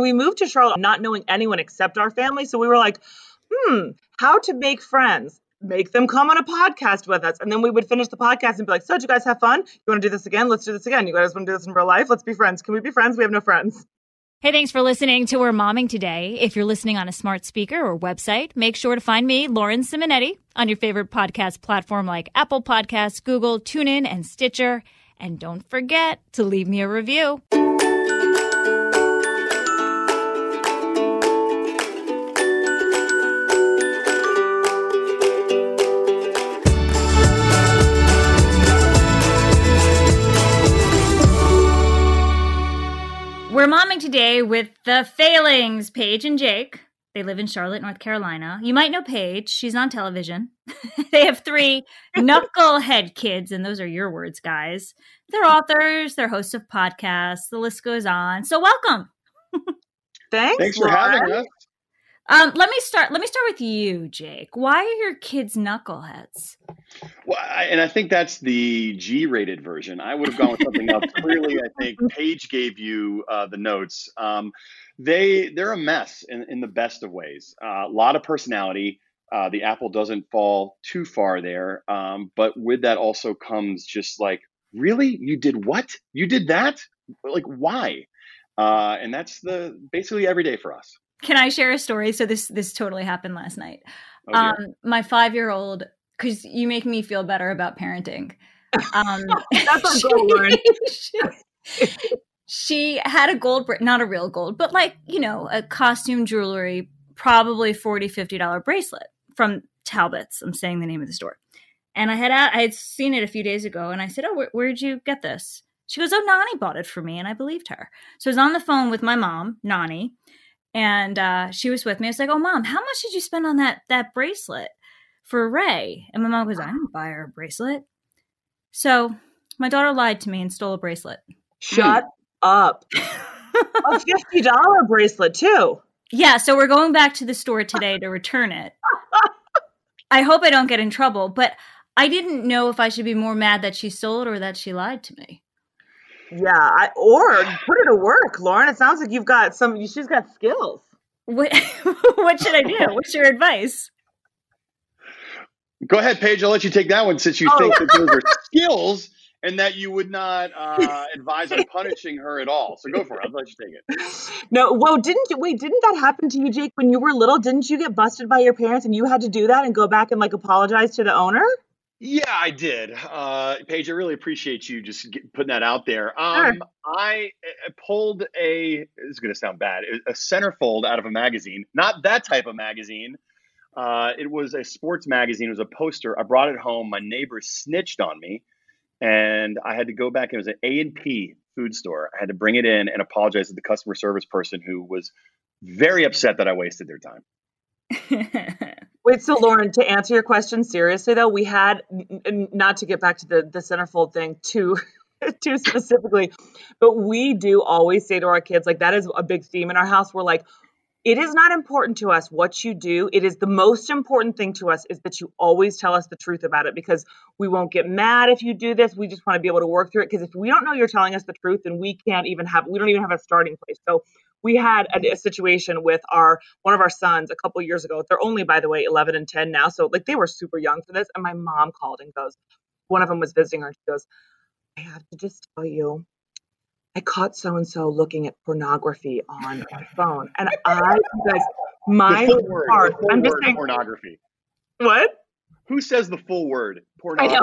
We moved to Charlotte not knowing anyone except our family. So we were like, how to make friends, make them come on a podcast with us. And then we would finish the podcast and be like, so did you guys have fun? You want to do this again? Let's do this again. You guys want to do this in real life? Let's be friends. Can we be friends? We have no friends. Hey, thanks for listening to We're Momming Today. If you're listening on a smart speaker or website, make sure to find me, Lauren Simonetti, on your favorite podcast platform like Apple Podcasts, Google, TuneIn, and Stitcher. And don't forget to leave me a review. We're momming today with the Fehlings, Paige and Jake. They live in Charlotte, North Carolina. You might know Paige. She's on television. They have 3 knucklehead kids, and those are your words, guys. They're authors. They're hosts of podcasts. The list goes on. So welcome. Thanks for having us. Let me start with you, Jake. Why are your kids knuckleheads? Well, I think that's the G-rated version. I would have gone with something else. Clearly, I think Paige gave you the notes. They're a mess in the best of ways. A lot of personality. The apple doesn't fall too far there. But with that also comes just like, really? You did what? You did that? Like, why? And that's basically every day for us. Can I share a story? So this totally happened last night. Oh, yeah. My 5-year-old, because you make me feel better about parenting. That's on gold, Lauren. She had a gold, not a real gold, but like, you know, a costume jewelry, probably $40, $50 bracelet from Talbot's. I'm saying the name of the store. And I had seen it a few days ago, and I said, oh, where'd you get this? She goes, oh, Nani bought it for me. And I believed her. So I was on the phone with my mom, Nani. And she was with me. I was like, oh, Mom, how much did you spend on that bracelet for Ray? And my mom goes, I didn't buy her a bracelet. So my daughter lied to me and stole a bracelet. Shut up. A $50 bracelet, too. Yeah. So we're going back to the store today to return it. I hope I don't get in trouble. But I didn't know if I should be more mad that she stole it or that she lied to me. Yeah, or put her to work, Lauren. It sounds like you've got she's got skills. What should I do? What's your advice? Go ahead, Paige. I'll let you take that one since you think that those are skills and that you would not advise on punishing her at all. So go for it. I'll let you take it. No, well, didn't that happen to you, Jake, when you were little? Didn't you get busted by your parents and you had to do that and go back and like apologize to the owner? Yeah, I did. Paige, I really appreciate you just putting that out there. Sure. I pulled this is going to sound bad, a centerfold out of a magazine, not that type of magazine. It was a sports magazine. It was a poster. I brought it home. My neighbor snitched on me and I had to go back. It was an A&P food store. I had to bring it in and apologize to the customer service person who was very upset that I wasted their time. Wait, so Lauren, to answer your question seriously, though, we had, not to get back to the centerfold thing too specifically, but we do always say to our kids, like, that is a big theme in our house. We're like, it is not important to us what you do. It is the most important thing to us is that you always tell us the truth about it, because we won't get mad if you do this. We just want to be able to work through it, because if we don't know you're telling us the truth, then we don't even have a starting place. So we had a situation with one of our sons a couple years ago. They're only, by the way, 11 and 10 now. So like they were super young for this. And my mom called and goes, one of them was visiting her. And she goes, I have to just tell you, I caught so-and-so looking at pornography on my phone. And I'm just saying pornography. What? Who says the full word? Pornography.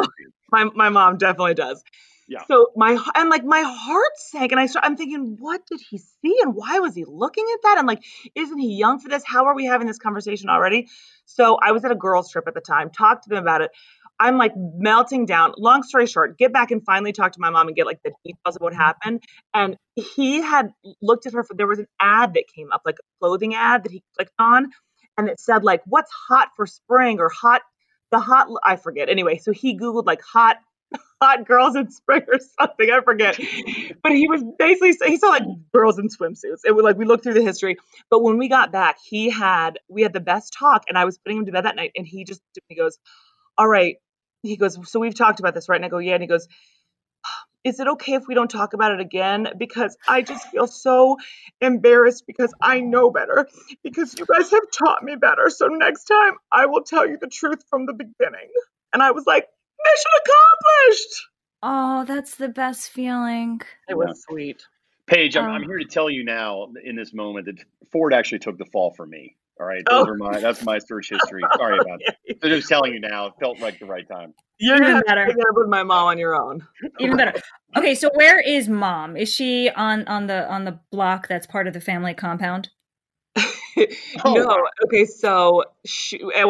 I know. My mom definitely does. Yeah. So my heart sank, and I'm thinking, what did he see and why was he looking at that? And like, isn't he young for this? How are we having this conversation already? So I was at a girls trip at the time, talked to them about it. I'm like melting down. Long story short, get back and finally talk to my mom and get like the details of what happened. And he had looked at her. There was an ad that came up, like a clothing ad that he clicked on. And it said like, what's hot for spring or I forget. Anyway, so he Googled like hot girls in spring or something. I forget. But he was he saw like girls in swimsuits. It was like, we looked through the history, but when we got back, we had the best talk, and I was putting him to bed that night, and he goes, all right. He goes, so we've talked about this, right? And I go, yeah. And he goes, is it okay if we don't talk about it again? Because I just feel so embarrassed because I know better, because you guys have taught me better. So next time I will tell you the truth from the beginning. And I was like, mission accomplished. Oh, that's the best feeling. It was sweet. Paige, I'm here to tell you now in this moment that Ford actually took the fall for me. All right. That's my search history. Sorry about that. So just telling you now, it felt like the right time. You're going to have to with my mom on your own. Even better. Okay. So where is mom? Is she on the block that's part of the family compound? No. Okay. So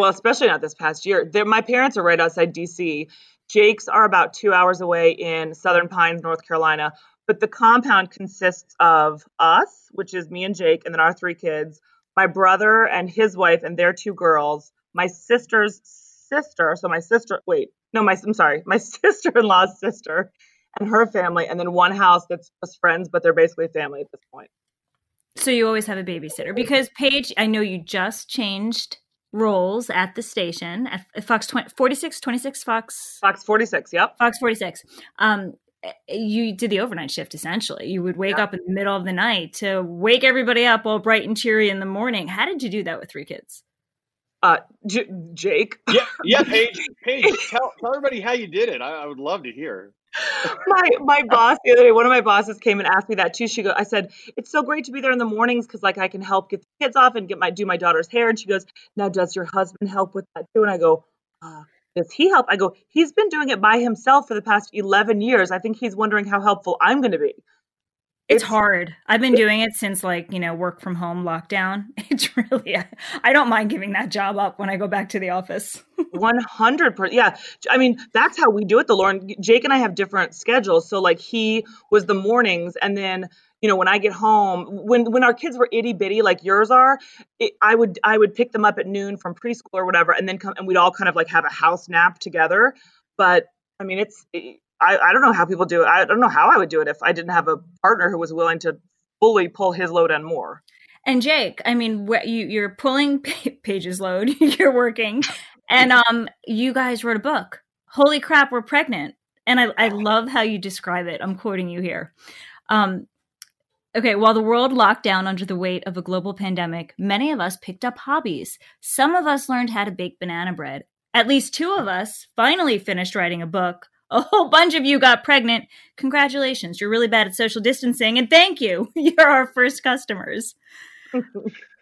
especially not this past year. My parents are right outside DC. Jake's are about 2 hours away in Southern Pines, North Carolina. But the compound consists of us, which is me and Jake, and then our three kids, my brother and his wife and their two girls, my sister's sister. So my sister-in-law's sister and her family, and then one house that's just friends, but they're basically family at this point. So you always have a babysitter, because Paige, I know you just changed roles at the station at Fox 46. Yep. Fox 46. You did the overnight shift, essentially. You would wake up in the middle of the night to wake everybody up all bright and cheery in the morning. How did you do that with three kids? Jake? Yeah, Paige, tell everybody how you did it. I would love to hear. My boss the other day, one of my bosses came and asked me that too. I said, it's so great to be there in the mornings because like I can help get the kids off and do my daughter's hair. And she goes, now does your husband help with that too? And I go, does he help? I go, he's been doing it by himself for the past 11 years. I think he's wondering how helpful I'm going to be. It's hard. I've been doing it since work from home lockdown. It's really, I don't mind giving that job up when I go back to the office. 100%. Yeah. I mean, that's how we do it though, Lauren. Jake and I have different schedules. So like he was the mornings, and then, when I get home, when our kids were itty bitty, like yours are, I would pick them up at noon from preschool or whatever, and then come and we'd all kind of like have a house nap together. But I mean, I don't know how people do it. I don't know how I would do it if I didn't have a partner who was willing to fully pull his load and more. And Jake, I mean, you're pulling Paige's load, you're working, and you guys wrote a book, Holy Crap, We're Pregnant. And I love how you describe it. I'm quoting you here. Okay, while the world locked down under the weight of a global pandemic, many of us picked up hobbies. Some of us learned how to bake banana bread. At least two of us finally finished writing a book. A whole bunch of you got pregnant. Congratulations. You're really bad at social distancing. And thank you. You're our first customers.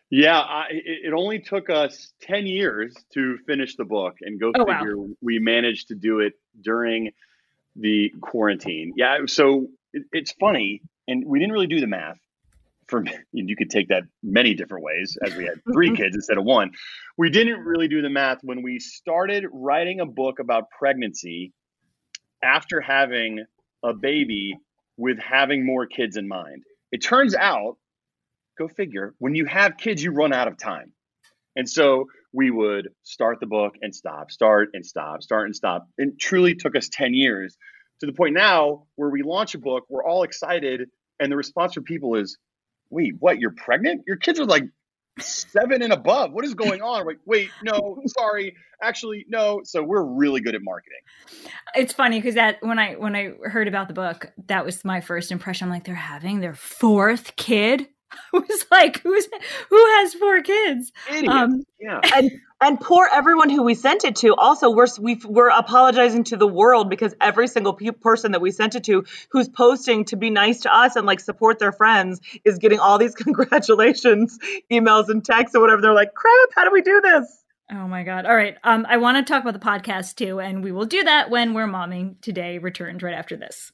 Yeah, it only took us 10 years to finish the book, and go figure. Wow. We managed to do it during the quarantine. Yeah, so it's funny. And we didn't really do the math. You could take that many different ways, as we had three kids instead of one. We didn't really do the math when we started writing a book about pregnancy after having a baby with having more kids in mind. It turns out, go figure, when you have kids, you run out of time. And so we would start the book and stop, start and stop, start and stop. It truly took us 10 years. To the point now where we launch a book, we're all excited, and the response from people is, wait, what, you're pregnant? Your kids are like 7 and above. What is going on? Like, wait, no, sorry. Actually, no. So we're really good at marketing. It's funny because that when I heard about the book, that was my first impression. I'm like, they're having their fourth kid? I was like, who has four kids? Idiots. Yeah. And poor everyone who we sent it to. Also, we're apologizing to the world because every single person that we sent it to who's posting to be nice to us and like support their friends is getting all these congratulations emails and texts or whatever. They're like, crap, how do we do this? Oh my God. All right. I want to talk about the podcast too, and we will do that when We're Momming Today returns right after this.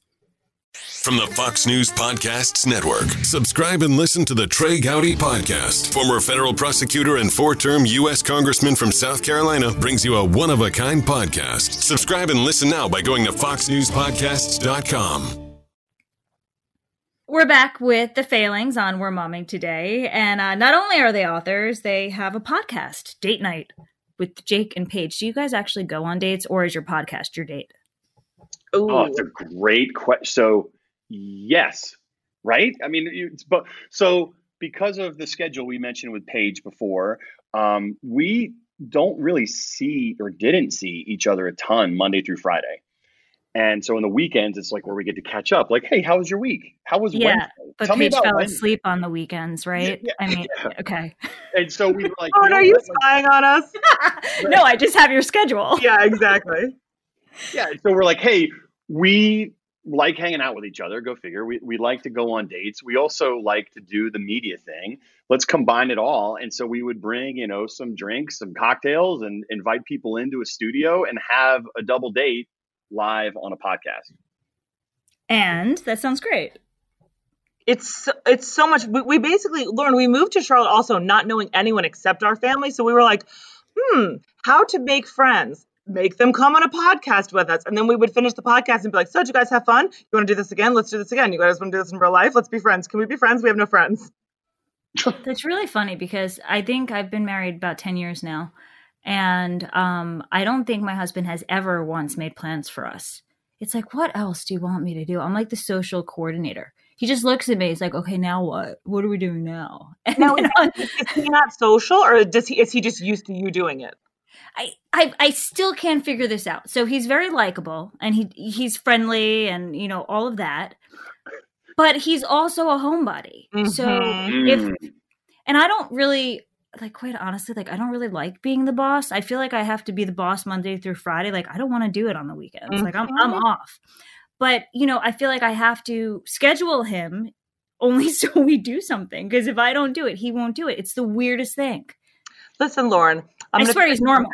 From the Fox News Podcasts Network, subscribe and listen to the Trey Gowdy Podcast. Former federal prosecutor and four-term U.S. Congressman from South Carolina brings you a one-of-a-kind podcast. Subscribe and listen now by going to foxnewspodcasts.com. We're back with the Fehlings on We're Momming Today. And not only are they authors, they have a podcast, Date Night with Jake and Page. Do you guys actually go on dates, or is your podcast your date? Ooh. Oh, it's a great question. So yes, right? I mean, so because of the schedule we mentioned with Paige before, we don't really see or didn't see each other a ton Monday through Friday. And so on the weekends, it's like where we get to catch up. Like, hey, how was your week? How was Wednesday? But Paige fell asleep on the weekends, right? Okay. And so we were like, are you spying on us? No, I just have your schedule. Yeah, exactly. Yeah. So we're like, hey, we like hanging out with each other. Go figure. We like to go on dates. We also like to do the media thing. Let's combine it all. And so we would bring, some drinks, some cocktails, and invite people into a studio and have a double date live on a podcast. And that sounds great. It's so much. We basically, Lauren, we moved to Charlotte also not knowing anyone except our family. So we were like, how to make friends. Make them come on a podcast with us. And then we would finish the podcast and be like, so did you guys have fun? You want to do this again? Let's do this again. You guys want to do this in real life? Let's be friends. Can we be friends? We have no friends. That's really funny because I think I've been married about 10 years now. And I don't think my husband has ever once made plans for us. It's like, what else do you want me to do? I'm like the social coordinator. He just looks at me. He's like, okay, now what? What are we doing now? And now is he not social, or is he just used to you doing it? I still can't figure this out. So he's very likable and he's friendly and, all of that. But he's also a homebody. Mm-hmm. And I don't really, quite honestly, I don't really like being the boss. I feel like I have to be the boss Monday through Friday. I don't want to do it on the weekends. Mm-hmm. I'm off. But, I feel like I have to schedule him only so we do something. Because if I don't do it, he won't do it. It's the weirdest thing. Listen, Lauren, I swear he's normal.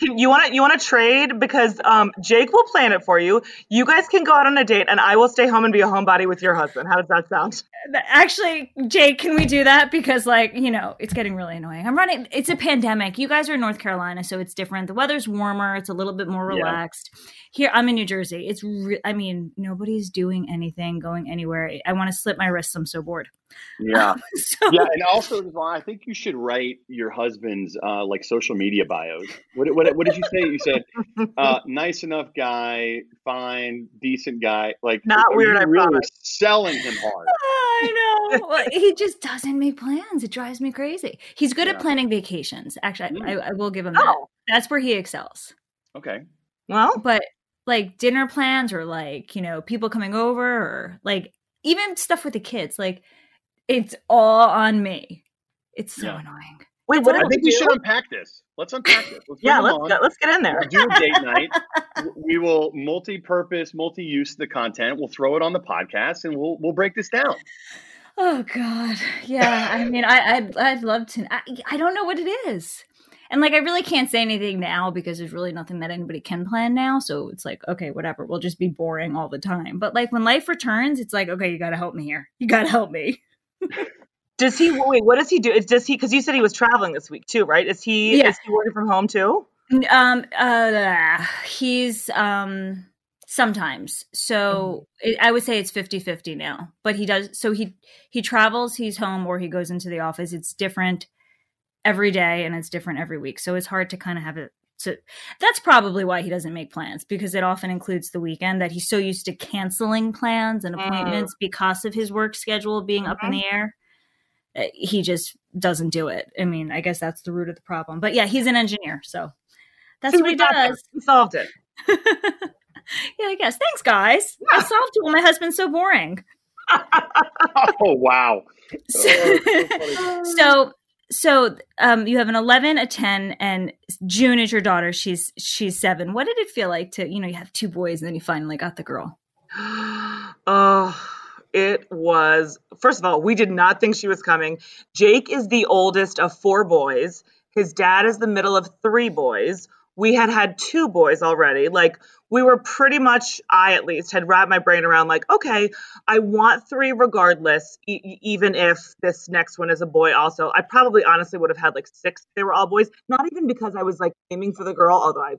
You want to trade? Because Jake will plan it for you. You guys can go out on a date and I will stay home and be a homebody with your husband. How does that sound? Actually, Jake, can we do that? Because it's getting really annoying. It's a pandemic. You guys are in North Carolina, so it's different. The weather's warmer. It's a little bit more relaxed. Yeah. Here, I'm in New Jersey. It's nobody's doing anything, going anywhere. I want to slip my wrists. I'm so bored. Yeah. Yeah. And also, I think you should write your husband's social media bios. What did you say? You said nice enough guy, fine, decent guy. Not weird. I really promise. Selling him hard. I know. Well, he just doesn't make plans. It drives me crazy. He's good at planning vacations. Actually, I will give him that. That's where he excels. Okay. Well, but dinner plans or people coming over or even stuff with the kids, it's all on me. It's so annoying. Wait, I think we should unpack this. Let's unpack this. Let's get in there. We'll do a date night. We will multi-purpose, multi-use the content. We'll throw it on the podcast, and we'll break this down. Oh God, yeah. I mean, I'd love to. I don't know what it is, and I really can't say anything now because there's really nothing that anybody can plan now. So it's okay, whatever. We'll just be boring all the time. But when life returns, it's okay, you gotta help me here. You gotta help me. Does he, what does he do? Because you said he was traveling this week too, right? Is he working from home too? He's, sometimes. So I would say it's 50-50 now, but he does. So he travels, he's home, or he goes into the office. It's different every day and it's different every week. So it's hard to kind of have it. So that's probably why he doesn't make plans, because it often includes the weekend that he's so used to canceling plans and appointments because of his work schedule being up in the air. He just doesn't do it. I mean, I guess that's the root of the problem. But yeah, he's an engineer, so that's what he does. He solved it. Yeah, I guess. Thanks, guys. Yeah. I solved it. Well, my husband's so boring. Oh wow! So you have an 11, a 10, and June is your daughter. She's 7. What did it feel like to you have two boys and then you finally got the girl? Oh. It was, first of all, we did not think she was coming. Jake is the oldest of 4 boys. His dad is the middle of 3 boys. We had 2 boys already. We were pretty much, I at least, had wrapped my brain around okay, I want 3 regardless, even if this next one is a boy also. I probably honestly would have had 6 if they were all boys. Not even because I was aiming for the girl, although I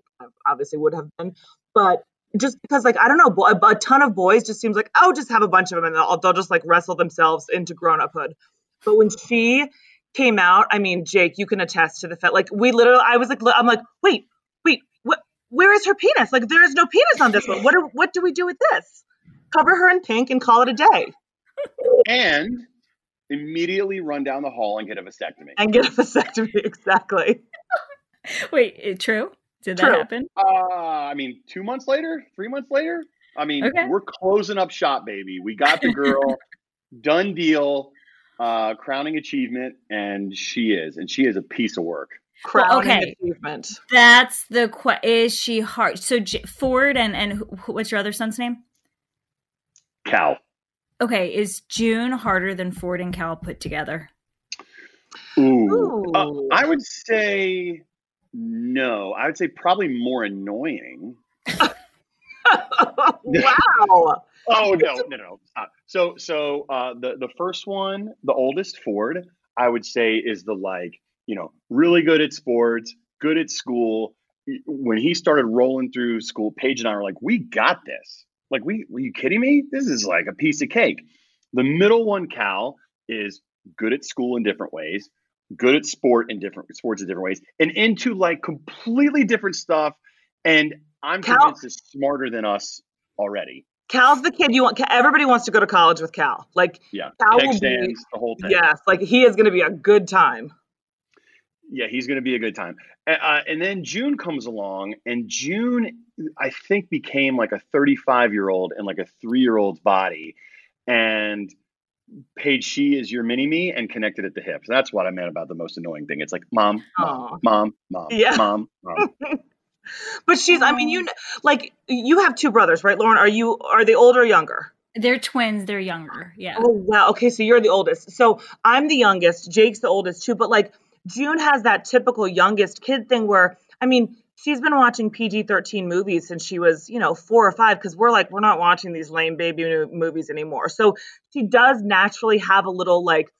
obviously would have been, but just because, I don't know, a ton of boys just seems oh, just have a bunch of them and they'll just wrestle themselves into grown-uphood. But when she came out, I mean, Jake, you can attest to the fact, we literally, I was I'm wait, what? Where is her penis? There is no penis on this one. What do we do with this? Cover her in pink and call it a day. And immediately run down the hall and get a vasectomy. Exactly. Wait, true? Did that happen? I mean, 2 months later, 3 months later. I mean, we're closing up shop, baby. We got the girl. Done deal. Crowning achievement. And she is. And she is a piece of work. Crowning achievement. That's the question. Is she hard? So Ford and what's your other son's name? Cal. Okay. Is June harder than Ford and Cal put together? Ooh. I would say no. I would say probably more annoying. Wow. Oh, no. Stop. So the first one, the oldest, Ford, I would say is the, like, you know, really good at sports, good at school. When he started rolling through school, Paige and I were like, we got this. Like, were you kidding me? This is like a piece of cake. The middle one, Cal, is good at school in different ways, good at sports in different ways, and into, like, completely different stuff. And I'm convinced is smarter than us already. Cal's the kid you want. Everybody wants to go to college with Cal. Like, yeah, Cal will be the whole thing. Yes, like he is going to be a good time. Yeah, he's going to be a good time. And then June comes along, and June, I think, became like a 35-year-old in like a 3-year-old's body. And Paige, she is your mini me and connected at the hips. That's what I meant about the most annoying thing. It's like mom. But she's, I mean, you like, you have two brothers, right, Lauren? Are they older or younger? They're twins. They're younger. Yeah. Oh, wow. Okay. So you're the oldest. So I'm the youngest. Jake's the oldest too. But like June has that typical youngest kid thing where, I mean, she's been watching PG-13 movies since she was, you know, 4 or 5. Cause we're like, we're not watching these lame baby movies anymore. So she does naturally have a little, like,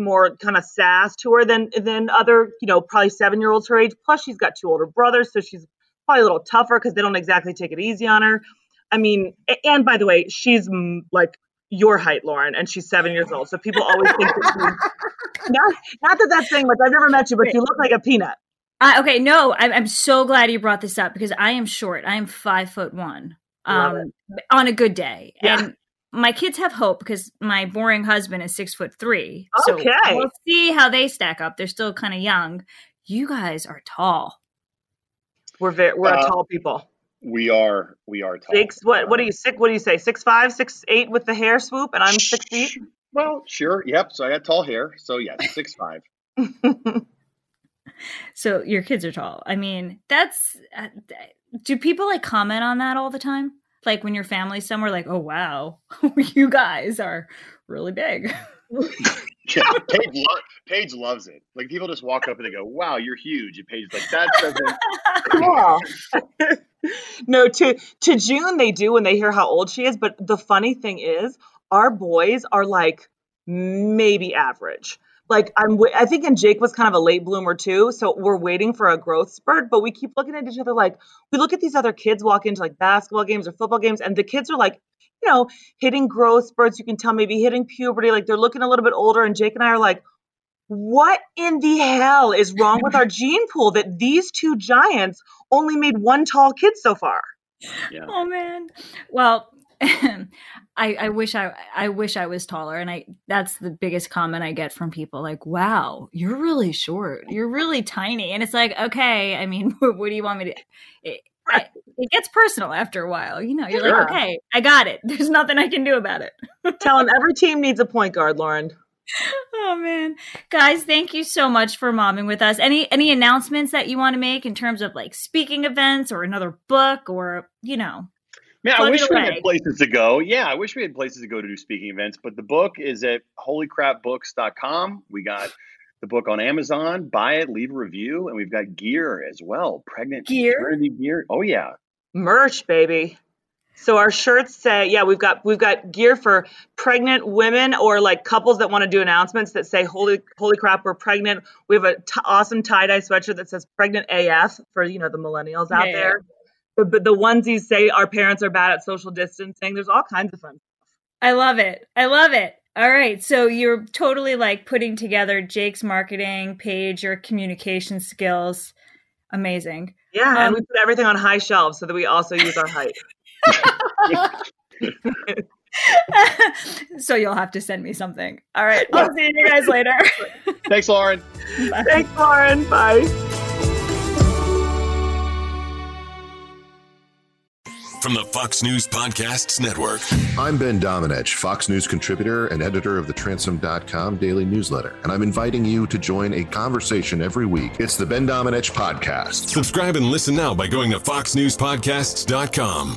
more kind of sass to her than other, you know, probably 7-year-olds her age. Plus she's got 2 older brothers. So she's probably a little tougher because they don't exactly take it easy on her. I mean, and by the way, she's like your height, Lauren, and she's 7 years old. So people always think that she's not that that's saying much. I've never met you, but you look like a peanut. Okay. No, I'm so glad you brought this up because I am short. I am 5'1" on a good day. Yeah. And my kids have hope because my boring husband is 6'3". Okay. So we'll see how they stack up. They're still kind of young. You guys are tall. We're tall people. We are tall. What are you, sick? What do you say? 6'5", 6'8" with the hair swoop, and I'm 6 feet. Well, sure. Yep. So I got tall hair. So yeah, 6'5". So your kids are tall. I mean, that's. Do people like comment on that all the time? Like when your family's somewhere, like, oh wow, you guys are really big. Yeah, Paige loves it. Like people just walk up and they go, wow, you're huge. And Paige's like, that doesn't. Cool. No, to June they do when they hear how old she is. But the funny thing is, our boys are like maybe average. Like I think, and Jake was kind of a late bloomer too. So we're waiting for a growth spurt, but we keep looking at each other. Like we look at these other kids walk into like basketball games or football games. And the kids are like, you know, hitting growth spurts. You can tell maybe hitting puberty. Like they're looking a little bit older. And Jake and I are like, what in the hell is wrong with our gene pool that these two giants only made one tall kid so far? Yeah. Oh man. Well, I wish I was taller, and that's the biggest comment I get from people. Like, wow, you're really short. You're really tiny, and it's like, okay. I mean, what do you want me to? It gets personal after a while, you know. You're like, okay, I got it. There's nothing I can do about it. Tell them every team needs a point guard, Lauren. Oh man, guys, thank you so much for momming with us. Any announcements that you want to make in terms of like speaking events or another book or you know. Man, I wish we had places to go. Yeah, I wish we had places to go to do speaking events. But the book is at holycrapbooks.com. We got the book on Amazon. Buy it, leave a review. And we've got gear as well. Pregnant gear. Oh, yeah. Merch, baby. So our shirts say, yeah, we've got gear for pregnant women or like couples that want to do announcements that say, holy crap, we're pregnant. We have an awesome tie-dye sweatshirt that says pregnant AF for, you know, the millennials out there. But the onesies say our parents are bad at social distancing. There's all kinds of fun stuff. I love it. All right. So you're totally like putting together Jake's marketing, Paige, your communication skills. Amazing. Yeah. And we put everything on high shelves so that we also use our height. So you'll have to send me something. All right. I'll see you guys later. Thanks, Lauren. Bye. Bye. from the Fox News Podcasts Network. I'm Ben Domenech, Fox News contributor and editor of the Transom.com daily newsletter, and I'm inviting you to join a conversation every week. It's the Ben Domenech Podcast. Subscribe and listen now by going to foxnewspodcasts.com.